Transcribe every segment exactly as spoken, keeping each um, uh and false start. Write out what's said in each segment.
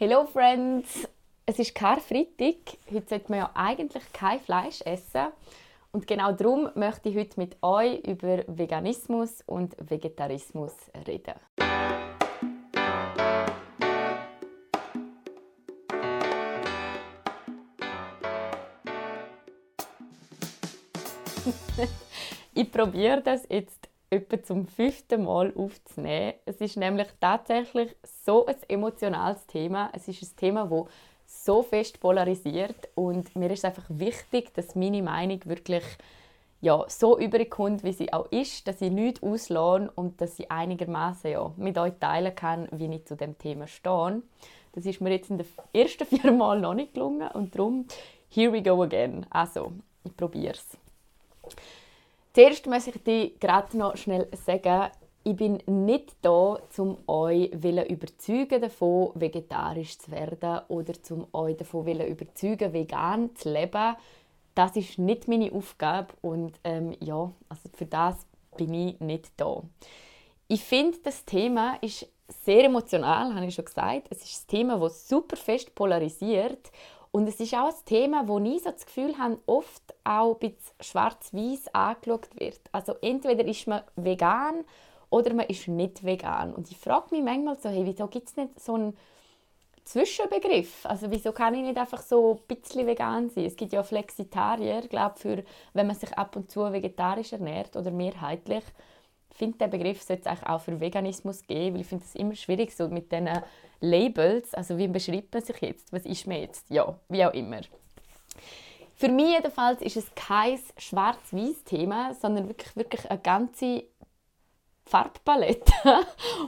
Hello Friends! Es ist Karfritig. Heute sollte man ja eigentlich kein Fleisch essen. Und genau darum möchte ich heute mit euch über Veganismus und Vegetarismus reden. Ich probiere das jetzt etwa zum fünften Mal aufzunehmen. Es ist nämlich tatsächlich so ein emotionales Thema. Es ist ein Thema, das so fest polarisiert. Und mir ist es einfach wichtig, dass meine Meinung wirklich ja, so überkommt, wie sie auch ist, dass ich nichts auslasse und dass ich einigermaßen ja, mit euch teilen kann, wie ich zu diesem Thema stehe. Das ist mir jetzt in den ersten vier Mal noch nicht gelungen. Und darum, here we go again. Also, ich probiere es. Zuerst möchte ich dir gerade noch schnell sagen, ich bin nicht da, um euch davon überzeugen, vegetarisch zu werden oder um euch davon überzeugen, vegan zu leben. Das ist nicht meine Aufgabe und ähm, ja, also für das bin ich nicht da. Ich finde, das Thema ist sehr emotional, habe ich schon gesagt. Es ist ein Thema, das super fest polarisiert. Und es ist auch ein Thema, wo ich so das Gefühl habe, oft auch ein bisschen schwarz-weiß angeschaut wird. Also entweder ist man vegan oder man ist nicht vegan. Und ich frage mich manchmal so, hey, wieso gibt es nicht so einen Zwischenbegriff? Also wieso kann ich nicht einfach so ein bisschen vegan sein? Es gibt ja Flexitarier, glaub, für, wenn man sich ab und zu vegetarisch ernährt oder mehrheitlich. Ich finde, den Begriff sollte es auch für Veganismus geben, weil ich finde es immer schwierig so mit diesen Labels. Also wie beschreibt man sich jetzt? Was ist man jetzt? Ja, wie auch immer. Für mich jedenfalls ist es kein schwarz-weiß Thema, sondern wirklich, wirklich eine ganze Farbpalette.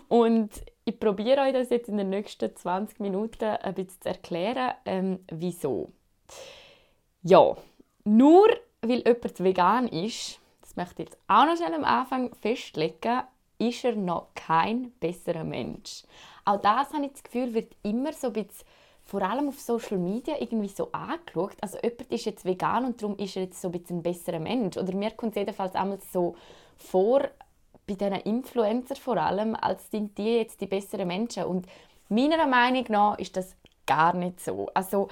Und ich probiere euch das jetzt in den nächsten zwanzig Minuten ein bisschen zu erklären, ähm, wieso. Ja, nur weil jemand vegan ist, das möchte ich jetzt auch noch schnell am Anfang festlegen, ist er noch kein besserer Mensch. Auch das, habe ich das Gefühl, wird immer so ein bisschen, vor allem auf Social Media, irgendwie so angeschaut. Also jemand ist jetzt vegan und darum ist er jetzt so ein bisschen ein besserer Mensch. Oder mir kommt es jedenfalls einmal so vor, bei diesen Influencern vor allem, als sind die jetzt die besseren Menschen. Und meiner Meinung nach ist das gar nicht so. Also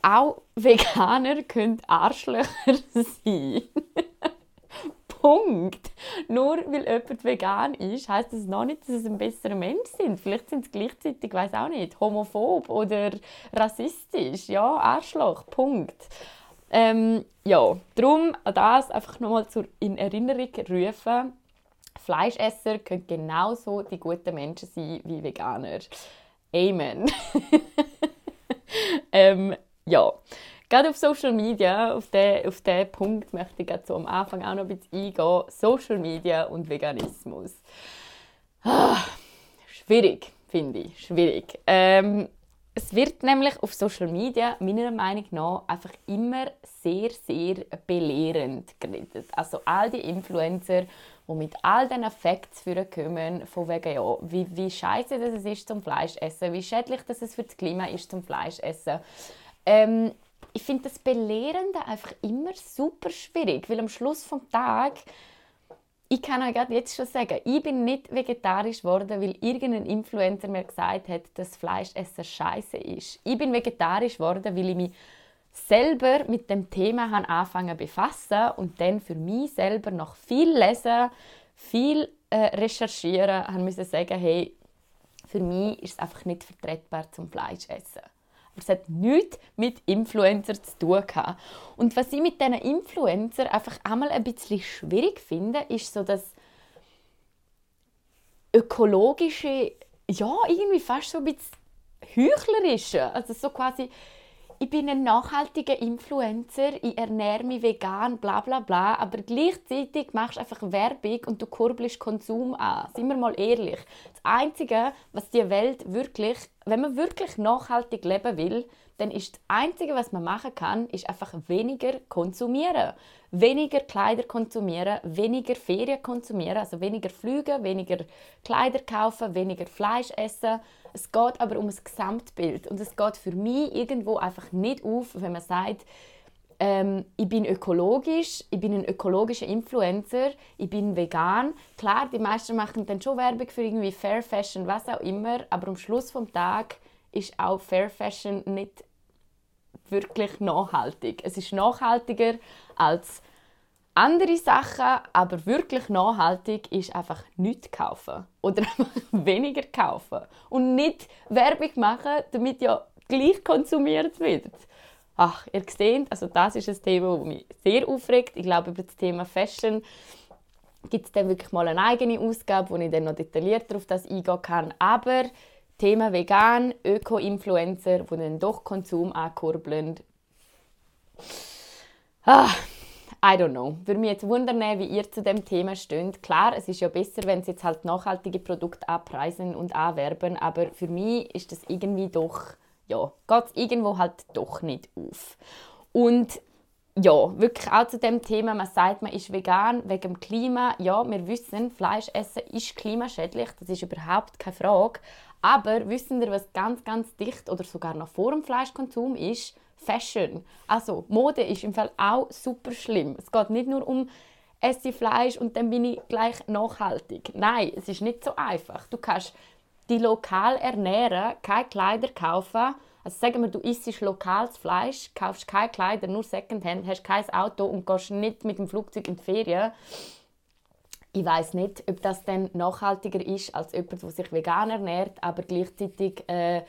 auch Veganer können Arschlöcher sein. Punkt. Nur weil jemand vegan ist, heisst das noch nicht, dass es ein besserer Mensch sind. Vielleicht sind es gleichzeitig, weiss auch nicht, homophob oder rassistisch. Ja, Arschloch. Punkt. Ähm, ja, darum das einfach nochmal in Erinnerung rufen. Fleischesser können genauso die guten Menschen sein wie Veganer. Amen. ähm, ja. Gerade auf Social Media, auf diesen auf den Punkt möchte ich gerade so am Anfang auch noch ein bisschen eingehen. Social Media und Veganismus. Ah, schwierig, finde ich. Schwierig. Ähm, es wird nämlich auf Social Media, meiner Meinung nach, einfach immer sehr, sehr belehrend geredet. Also all die Influencer, die mit all diesen Facts führen kommen, von wegen, ja, wie, wie scheiße es ist zum Fleisch essen, wie schädlich dass es für das Klima ist zum Fleisch essen. Ähm, Ich finde das Belehrende einfach immer super schwierig, weil am Schluss des Tages, ich kann euch jetzt schon sagen, ich bin nicht vegetarisch geworden, weil irgendein Influencer mir gesagt hat, dass Fleischessen scheiße ist. Ich bin vegetarisch geworden, weil ich mich selber mit dem Thema angefangen habe zu befassen und dann für mich selber noch viel lesen, viel äh, recherchieren, habe müssen sagen, hey, für mich ist es einfach nicht vertretbar zum Fleisch essen. Es hat nichts mit Influencern zu tun gehabt. Und was ich mit diesen Influencern einfach einmal ein bisschen schwierig finde, ist so das ökologische, ja, irgendwie fast so ein bisschen heuchlerische. Also so quasi, ich bin ein nachhaltiger Influencer, ich ernähre mich vegan, bla bla bla, aber gleichzeitig machst du einfach Werbung und du kurbelst Konsum an. Seien wir mal ehrlich. Das Einzige, was die Welt wirklich, wenn man wirklich nachhaltig leben will, dann ist das Einzige, was man machen kann, ist einfach weniger konsumieren. Weniger Kleider konsumieren, weniger Ferien konsumieren, also weniger fliegen, weniger Kleider kaufen, weniger Fleisch essen. Es geht aber um das Gesamtbild. Und es geht für mich irgendwo einfach nicht auf, wenn man sagt, ähm, ich bin ökologisch, ich bin ein ökologischer Influencer, ich bin vegan. Klar, die meisten machen dann schon Werbung für irgendwie Fair Fashion, was auch immer, aber am Schluss des Tages ist auch Fair Fashion nicht wirklich nachhaltig. Es ist nachhaltiger als andere Sachen, aber wirklich nachhaltig ist einfach nichts kaufen oder einfach weniger kaufen und nicht Werbung machen, damit ja gleich konsumiert wird. Ach, ihr seht, also das ist ein Thema, das mich sehr aufregt. Ich glaube, über das Thema Fashion gibt es dann wirklich mal eine eigene Ausgabe, wo ich dann noch detaillierter auf das eingehen kann. Aber Thema vegan, Öko-Influencer, die dann doch Konsum ankurbeln. Ah, I don't know. Würde mich jetzt wundern, wie ihr zu dem Thema steht. Klar, es ist ja besser, wenn sie jetzt halt nachhaltige Produkte anpreisen und anwerben, aber für mich ist das irgendwie doch, ja, geht es irgendwo halt doch nicht auf. Und ja, wirklich auch zu dem Thema, man sagt, man ist vegan wegen dem Klima. Ja, wir wissen, Fleisch essen ist klimaschädlich, das ist überhaupt keine Frage. Aber wissen wir, was ganz, ganz dicht oder sogar noch vor dem Fleischkonsum ist? Fashion. Also Mode ist im Fall auch super schlimm. Es geht nicht nur um «Esse Fleisch und dann bin ich gleich nachhaltig». Nein, es ist nicht so einfach. Du kannst dich lokal ernähren, keine Kleider kaufen. Also sagen wir, du isst lokales Fleisch, kaufst keine Kleider, nur Secondhand, hast kein Auto und gehst nicht mit dem Flugzeug in die Ferien. Ich weiss nicht, ob das dann nachhaltiger ist als jemand, der sich vegan ernährt, aber gleichzeitig äh,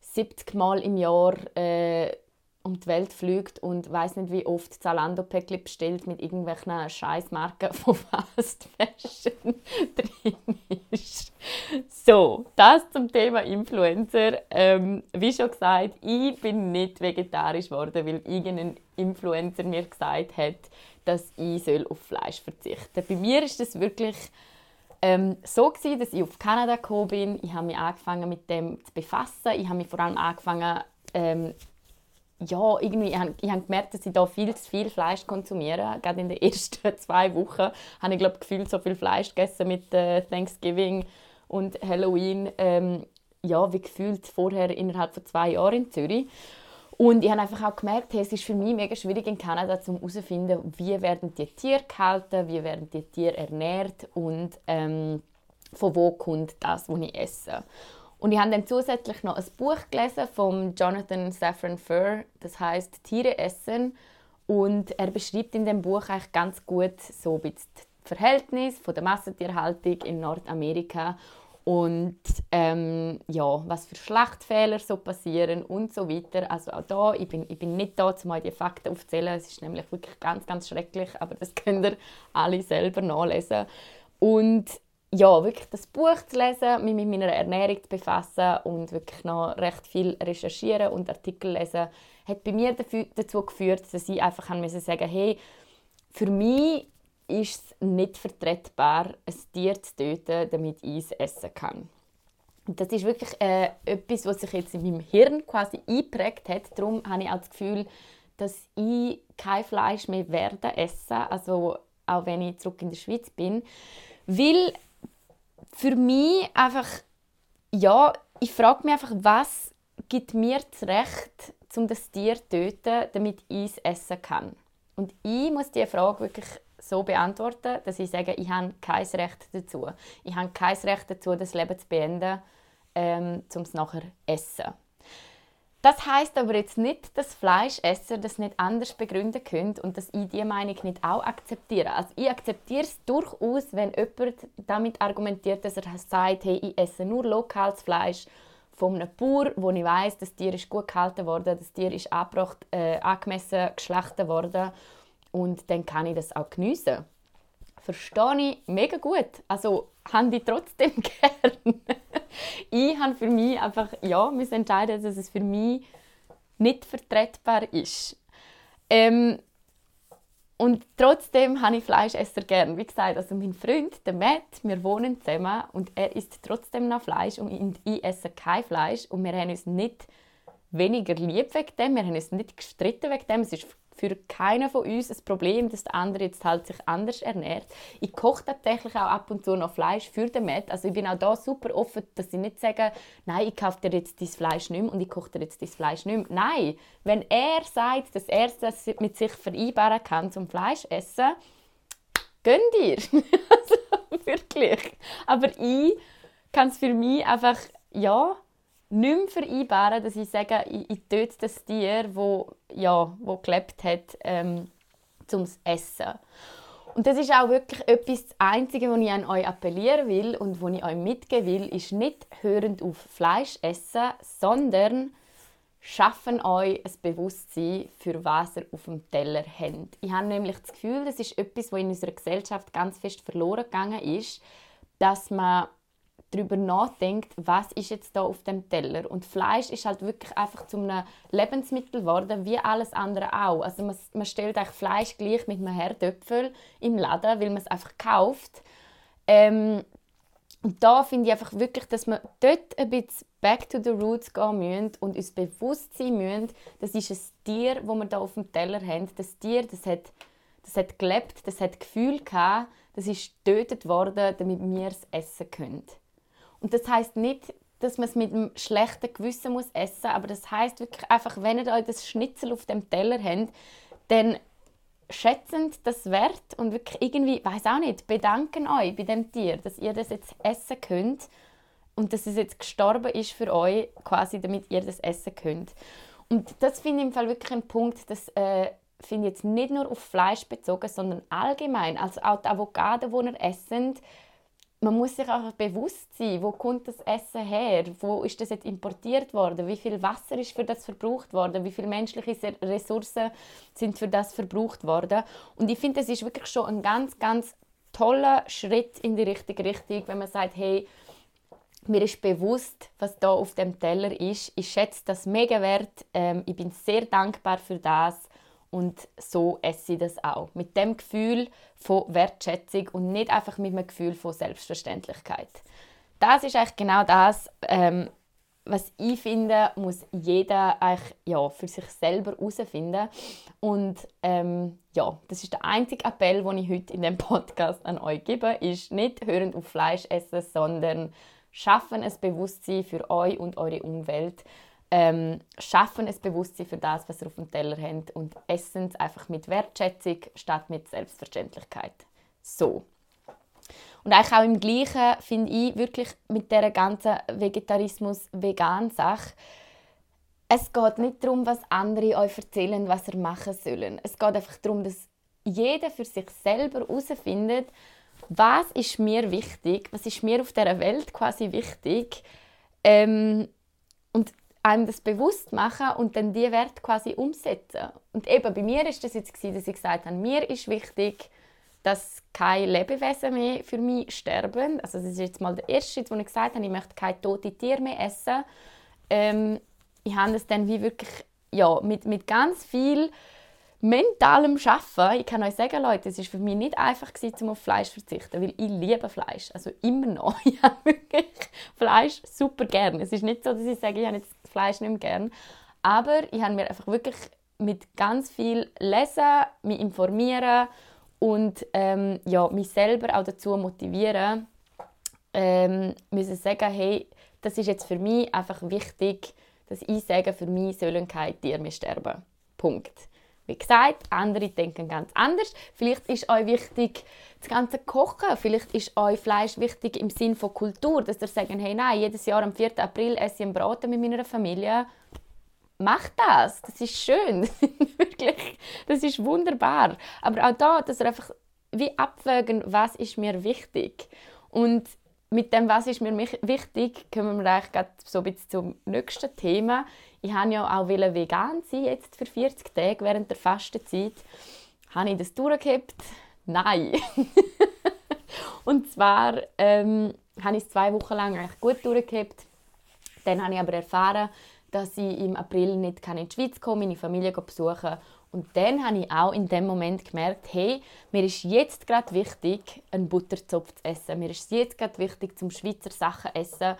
siebzig Mal im Jahr äh, um die Welt fliegt und weiss nicht, wie oft Zalando-Päckchen bestellt mit irgendwelchen Scheissmarken von Fast Fashion drin ist. So, das zum Thema Influencer. Ähm, wie schon gesagt, ich bin nicht vegetarisch geworden, weil irgendein Influencer mir gesagt hat, dass ich auf Fleisch verzichten soll. Bei mir war das wirklich ähm, so, gewesen, dass ich auf Kanada gekommen bin. Ich habe mich angefangen, mit dem zu befassen. Ich habe mich vor allem angefangen, ähm, ja, irgendwie, ich habe, ich habe gemerkt, dass ich da viel zu viel Fleisch konsumiere. Gerade in den ersten zwei Wochen habe ich, glaube ich, gefühlt so viel Fleisch gegessen mit äh, Thanksgiving und Halloween. Ähm, ja, wie gefühlt vorher innerhalb von zwei Jahren in Zürich. Und ich habe einfach auch gemerkt, hey, es ist für mich mega schwierig in Kanada, um herauszufinden, wie werden die Tiere gehalten, wie werden die Tiere ernährt und ähm, von wo kommt das, was ich esse. Und ich habe dann zusätzlich noch ein Buch gelesen von Jonathan Safran Foer, das heißt «Tiere essen». Und er beschreibt in dem Buch eigentlich ganz gut so ein bisschen das Verhältnis von der Massentierhaltung in Nordamerika und ähm, ja, was für Schlachtfehler so passieren und so weiter. Also auch da, ich bin, ich bin nicht da, um euch die Fakten aufzuzählen. Es ist nämlich wirklich ganz, ganz schrecklich, aber das könnt ihr alle selber nachlesen. Und ja, wirklich das Buch zu lesen, mich mit meiner Ernährung zu befassen und wirklich noch recht viel recherchieren und Artikel lesen, hat bei mir dazu geführt, dass ich einfach sagen musste, hey, für mich ist es nicht vertretbar, ein Tier zu töten, damit ich es essen kann. Das ist wirklich äh, etwas, was sich jetzt in meinem Hirn quasi eingeprägt hat. Darum habe ich auch das Gefühl, dass ich kein Fleisch mehr werde essen, also auch wenn ich zurück in der Schweiz bin. Weil für mich einfach, ja, ich frage mich einfach, was gibt mir das Recht, um das Tier zu töten, damit ich es essen kann? Und ich muss diese Frage wirklich so beantworten, dass ich sage, ich habe kein Recht dazu. Ich habe kein Recht dazu, das Leben zu beenden, ähm, um es nachher zu essen. Das heisst aber jetzt nicht, dass Fleischesser das nicht anders begründen können und dass ich diese Meinung nicht auch akzeptiere. Also ich akzeptiere es durchaus, wenn jemand damit argumentiert, dass er sagt, hey, ich esse nur lokales Fleisch von einem Bauer, wo ich weiss, das Tier ist gut gehalten worden, das Tier ist angebracht, äh, angemessen geschlachtet worden. Und dann kann ich das auch geniessen. Verstehe ich mega gut. Also habe ich trotzdem gern. Ich habe für mich einfach, ja, muss entscheiden, dass es für mich nicht vertretbar ist. Ähm, und trotzdem habe ich Fleischesser gern. Wie gesagt, also mein Freund, der Matt, wir wohnen zusammen und er isst trotzdem noch Fleisch und ich esse kein Fleisch. Und wir haben uns nicht weniger lieb wegen dem, wir haben uns nicht gestritten wegen dem. Es ist für keinen von uns ein Problem, dass der andere jetzt halt sich anders ernährt. Ich koche tatsächlich auch ab und zu noch Fleisch für den Matt. Also ich bin auch da super offen, dass ich nicht sage, nein, ich kaufe dir jetzt dein Fleisch nicht mehr und ich koche dir jetzt dein Fleisch nicht mehr. Nein, wenn er sagt, dass er das mit sich vereinbaren kann, zum Fleisch essen, gönn dir. Also wirklich. Aber ich kann es für mich einfach, ja, nicht mehr vereinbaren, dass ich sage, ich, ich töte das Tier, das ja, wo gelebt hat, ähm, um es zu essen. Und das ist auch wirklich etwas, das Einzige, was ich an euch appellieren will und was ich euch mitgeben will, ist nicht hörend auf Fleisch essen, sondern schaffen euch ein Bewusstsein, für was ihr auf dem Teller habt. Ich habe nämlich das Gefühl, das ist etwas, was in unserer Gesellschaft ganz fest verloren gegangen ist, dass man darüber nachdenkt, was ist jetzt da auf dem Teller. Und Fleisch ist halt wirklich einfach zu einem Lebensmittel geworden, wie alles andere auch. Also man, man stellt eigentlich Fleisch gleich mit einem Herdöpfel im Laden, weil man es einfach kauft. Ähm, und da finde ich einfach wirklich, dass wir dort ein bisschen back to the roots gehen müssen und uns bewusst sein müssen, das ist ein Tier, das wir hier auf dem Teller haben. Das Tier, das hat, das hat gelebt, das hat Gefühl gehabt, das ist getötet worden, damit wir es essen können. Und das heisst nicht, dass man es mit einem schlechten Gewissen muss essen muss, aber das heisst wirklich einfach, wenn ihr euch das Schnitzel auf dem Teller habt, dann schätzend das wert und wirklich irgendwie, weiss auch nicht, bedanken euch bei dem Tier, dass ihr das jetzt essen könnt und dass es jetzt gestorben ist für euch, quasi, damit ihr das essen könnt. Und das finde ich im Fall wirklich ein Punkt, das äh, finde ich jetzt nicht nur auf Fleisch bezogen, sondern allgemein, also auch die Avocado, die ihr esst, man muss sich auch bewusst sein, wo kommt das Essen her, wo ist das jetzt importiert worden, wie viel Wasser ist für das verbraucht worden, wie viele menschliche Ressourcen sind für das verbraucht worden. Und ich finde, das ist wirklich schon ein ganz, ganz toller Schritt in die richtige Richtung, wenn man sagt, hey, mir ist bewusst, was da auf dem Teller ist. Ich schätze das mega wert, ähm, ich bin sehr dankbar für das. Und so esse ich das auch. Mit dem Gefühl von Wertschätzung und nicht einfach mit einem Gefühl von Selbstverständlichkeit. Das ist eigentlich genau das, ähm, was ich finde, muss jeder eigentlich, ja, für sich selber herausfinden. Und ähm, ja, das ist der einzige Appell, den ich heute in diesem Podcast an euch gebe, ist nicht hörend auf Fleisch essen, sondern schaffen ein Bewusstsein für euch und eure Umwelt. Ähm, schaffen ein Bewusstsein für das, was ihr auf dem Teller habt und essen es einfach mit Wertschätzung statt mit Selbstverständlichkeit. So. Und eigentlich auch im Gleichen finde ich wirklich mit dieser ganzen Vegetarismus-Vegan-Sache, es geht nicht darum, was andere euch erzählen, was ihr machen sollen. Es geht einfach darum, dass jeder für sich selber herausfindet, was ist mir wichtig, was ist mir auf dieser Welt quasi wichtig. Ähm, und einem das bewusst machen und dann diese Werte quasi umsetzen. Und eben bei mir war das jetzt, dass ich gesagt habe, mir ist wichtig, dass kein Lebewesen mehr für mich sterben. Also das ist jetzt mal der erste Schritt, wo ich gesagt habe, ich möchte keine toten Tiere mehr essen. Ähm, ich habe das dann wie wirklich ja, mit, mit ganz viel mentalem Arbeiten. Ich kann euch sagen, Leute, es war für mich nicht einfach, um auf Fleisch zu verzichten, weil ich liebe Fleisch, also immer noch. Ich habe wirklich Fleisch super gern. Es ist nicht so, dass ich sage, ich habe jetzt Fleisch nicht mehr gern. Aber ich habe mir einfach wirklich mit ganz viel Lesen, mich informieren und ähm, ja, mich selber auch dazu motivieren, ähm, müssen sagen, hey, das ist jetzt für mich einfach wichtig, dass ich sage, für mich sollen keine Tiere mehr sterben. Punkt. Wie gesagt, andere denken ganz anders. Vielleicht ist euch wichtig, das ganze Kochen. Vielleicht ist euch Fleisch wichtig im Sinne von Kultur. Dass ihr sagt, hey, nein, jedes Jahr am vierten April esse ich einen Braten mit meiner Familie. Macht das. Das ist schön. Wirklich. Das ist wunderbar. Aber auch da, dass ihr einfach wie abwägen, was ist mir wichtig. Und mit dem, was ist mir wichtig, kommen wir eigentlich gerade so ein bisschen zum nächsten Thema. Ich wollte ja auch vegan sein, jetzt für vierzig Tage während der Fastenzeit. Habe ich das durchgehabt? Nein. Und zwar ähm, habe ich es zwei Wochen lang eigentlich gut durchgehabt. Dann habe ich aber erfahren, dass ich im April nicht in die Schweiz kommen kann, meine Familie besuchen. Und dann habe ich auch in dem Moment gemerkt, hey, mir ist jetzt gerade wichtig, einen Butterzopf zu essen. Mir ist jetzt gerade wichtig, zum Schweizer Sachen zu essen,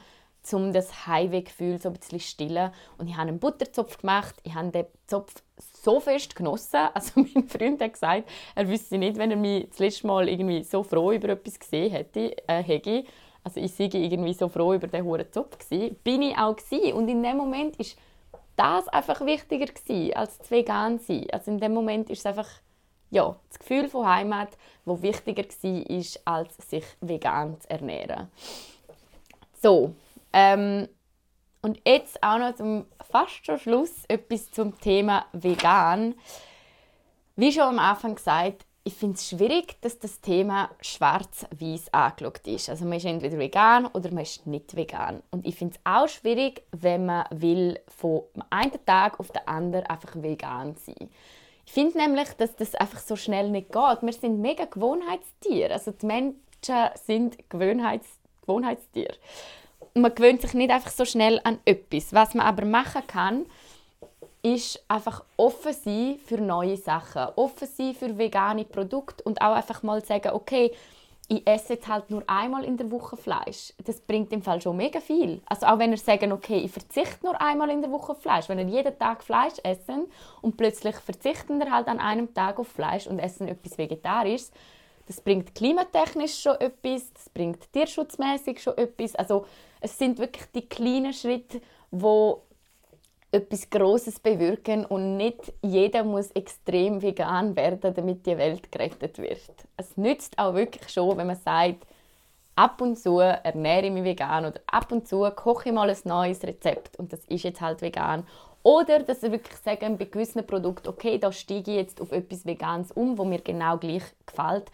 um das Heimwehgefühl so ein bisschen zu stillen. Und ich habe einen Butterzopf gemacht. Ich habe den Zopf so fest genossen. Also mein Freund hat gesagt, er wüsste nicht, wenn er mich das letzte Mal irgendwie so froh über etwas gesehen hätte. Äh, hätte. Also ich sei irgendwie so froh über den hohen Zopf gewesen. Bin ich auch gewesen. Und in dem Moment ist das einfach wichtiger gewesen, als das vegan sein. Also in dem Moment ist es einfach ja, das Gefühl von Heimat, das wichtiger war, als sich vegan zu ernähren. So. Ähm, Und jetzt auch noch zum fast schon Schluss etwas zum Thema vegan. Wie schon am Anfang gesagt, ich finde es schwierig, dass das Thema schwarz-weiß angeschaut ist. Also man ist entweder vegan oder man ist nicht vegan. Und ich finde es auch schwierig, wenn man will von einem Tag auf den anderen einfach vegan sein. Ich finde nämlich, dass das einfach so schnell nicht geht. Wir sind mega Gewohnheitstiere. Also die Menschen sind Gewohnheits- Gewohnheitstiere. Man gewöhnt sich nicht einfach so schnell an etwas. Was man aber machen kann, ist einfach offen sein für neue Sachen, offen sein für vegane Produkte und auch einfach mal sagen, okay, ich esse jetzt halt nur einmal in der Woche Fleisch. Das bringt im Fall schon mega viel. Also auch wenn ihr sagt, okay, ich verzichte nur einmal in der Woche auf Fleisch. Wenn ihr jeden Tag Fleisch essen und plötzlich verzichten ihr halt an einem Tag auf Fleisch und essen etwas Vegetarisches, das bringt klimatechnisch schon etwas, das bringt tierschutzmäßig schon etwas. Also es sind wirklich die kleinen Schritte, die etwas Grosses bewirken und nicht jeder muss extrem vegan werden, damit die Welt gerettet wird. Es nützt auch wirklich schon, wenn man sagt, ab und zu ernähre ich mich vegan oder ab und zu koche ich mal ein neues Rezept und das ist jetzt halt vegan. Oder dass wir wirklich sagen, bei gewissen Produkten, okay, da steige ich jetzt auf etwas Veganes um, das mir genau gleich gefällt.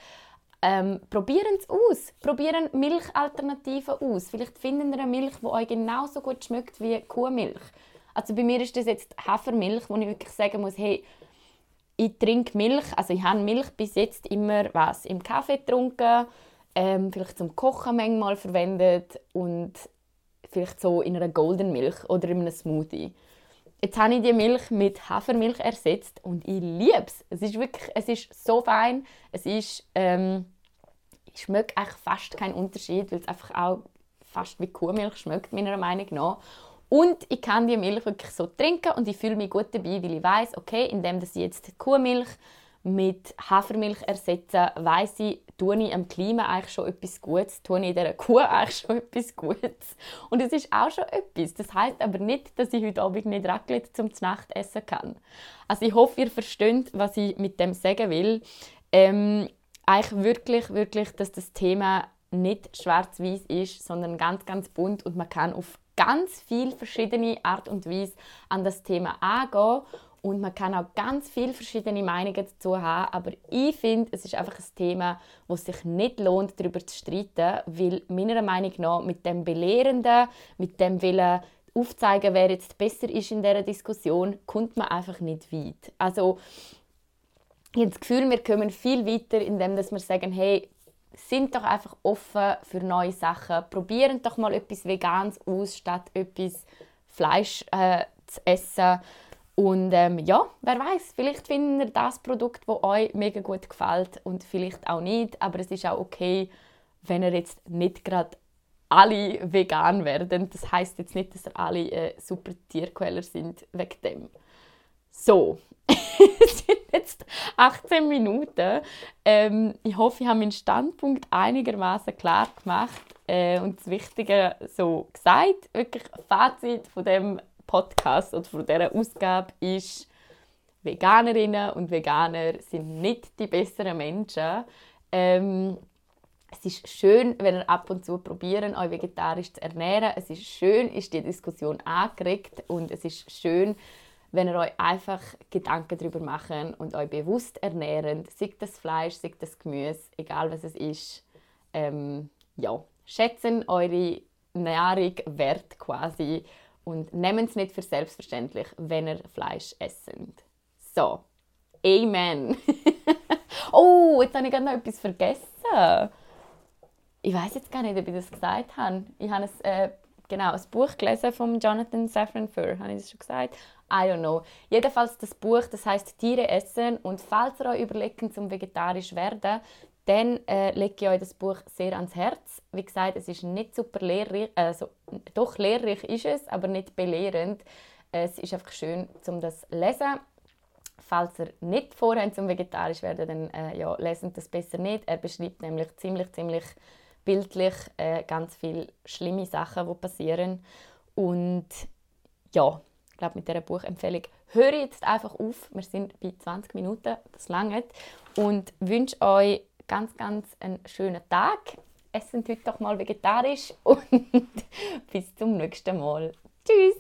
Ähm, probieren es aus. Probieren Milchalternativen aus. Vielleicht finden ihr eine Milch, die euch genauso gut schmeckt wie Kuhmilch. Also bei mir ist das jetzt Hafermilch, wo ich wirklich sagen muss, hey, ich trinke Milch, also ich habe Milch bis jetzt immer was im Kaffee getrunken, ähm, vielleicht zum Kochen manchmal verwendet und vielleicht so in einer Golden Milch oder in einem Smoothie. Jetzt habe ich die Milch mit Hafermilch ersetzt und ich liebe es. Es ist wirklich, es ist so fein, es ist, ähm, ich schmecke eigentlich fast keinen Unterschied, weil es einfach auch fast wie Kuhmilch schmeckt, meiner Meinung nach. Und ich kann die Milch wirklich so trinken und ich fühle mich gut dabei, weil ich weiss, okay, indem ich jetzt die Kuhmilch mit Hafermilch ersetze, weiss ich, tue ich am Klima eigentlich schon etwas Gutes, tue ich dieser Kuh eigentlich schon etwas Gutes. Und es ist auch schon etwas. Das heisst aber nicht, dass ich heute Abend nicht Raclette zum Nacht essen kann. Also ich hoffe, ihr versteht, was ich mit dem sagen will. Ähm, eigentlich wirklich, wirklich, dass das Thema nicht schwarz-weiß ist, sondern ganz, ganz bunt und man kann auf ganz viele verschiedene Art und Weise an das Thema angehen und man kann auch ganz viele verschiedene Meinungen dazu haben, aber ich finde, es ist einfach ein Thema, wo es sich nicht lohnt, darüber zu streiten, weil meiner Meinung nach mit dem Belehrenden, mit dem Willen aufzeigen, wer jetzt besser ist in dieser Diskussion, kommt man einfach nicht weit. Also ich habe das Gefühl, wir kommen viel weiter, indem wir sagen, hey, sind doch einfach offen für neue Sachen. Probieren doch mal etwas Veganes aus, statt etwas Fleisch äh, zu essen. Und ähm, ja, wer weiß, vielleicht finden ihr das Produkt, das euch mega gut gefällt und vielleicht auch nicht. Aber es ist auch okay, wenn ihr jetzt nicht gerade alle vegan werden. Das heisst jetzt nicht, dass ihr alle äh, super Tierquäler sind wegen dem. So, es sind jetzt achtzehn Minuten. Ähm, ich hoffe, ich habe meinen Standpunkt einigermaßen klar gemacht äh, und das Wichtige so gesagt. Wirklich Fazit von dem Podcast oder von dieser Ausgabe ist, Veganerinnen und Veganer sind nicht die besseren Menschen. Ähm, Es ist schön, wenn ihr ab und zu probieren, euch vegetarisch zu ernähren. Es ist schön, ist die Diskussion angeregt und es ist schön, wenn ihr euch einfach Gedanken darüber machen und euch bewusst ernähren, sei das Fleisch, sei das Gemüse, egal was es ist, ähm, ja, schätzen eure Nahrung wert quasi und nehmt es nicht für selbstverständlich, wenn ihr Fleisch essen. So, Amen. Oh, jetzt habe ich gerade noch etwas vergessen. Ich weiß jetzt gar nicht, ob ich das gesagt habe. Ich habe ein, äh, genau, ein Buch gelesen von Jonathan Safran Foer, habe ich das schon gesagt? I don't know. Jedenfalls das Buch, das heisst «Tiere essen» und falls ihr euch überlegt, zum vegetarisch werden, dann äh, lege ich euch das Buch sehr ans Herz. Wie gesagt, es ist nicht super lehrreich, also doch lehrreich ist es, aber nicht belehrend. Es ist einfach schön, um das zu lesen. Falls ihr nicht vorhabt, zum vegetarisch werden, dann äh, ja, lesen das besser nicht. Er beschreibt nämlich ziemlich, ziemlich bildlich äh, ganz viele schlimme Sachen, die passieren. Und ja, ich glaube, mit dieser Buchempfehlung höre ich jetzt einfach auf. Wir sind bei zwanzig Minuten, das langt. Und wünsche euch ganz, ganz einen schönen Tag. Esst heute doch mal vegetarisch und bis zum nächsten Mal. Tschüss!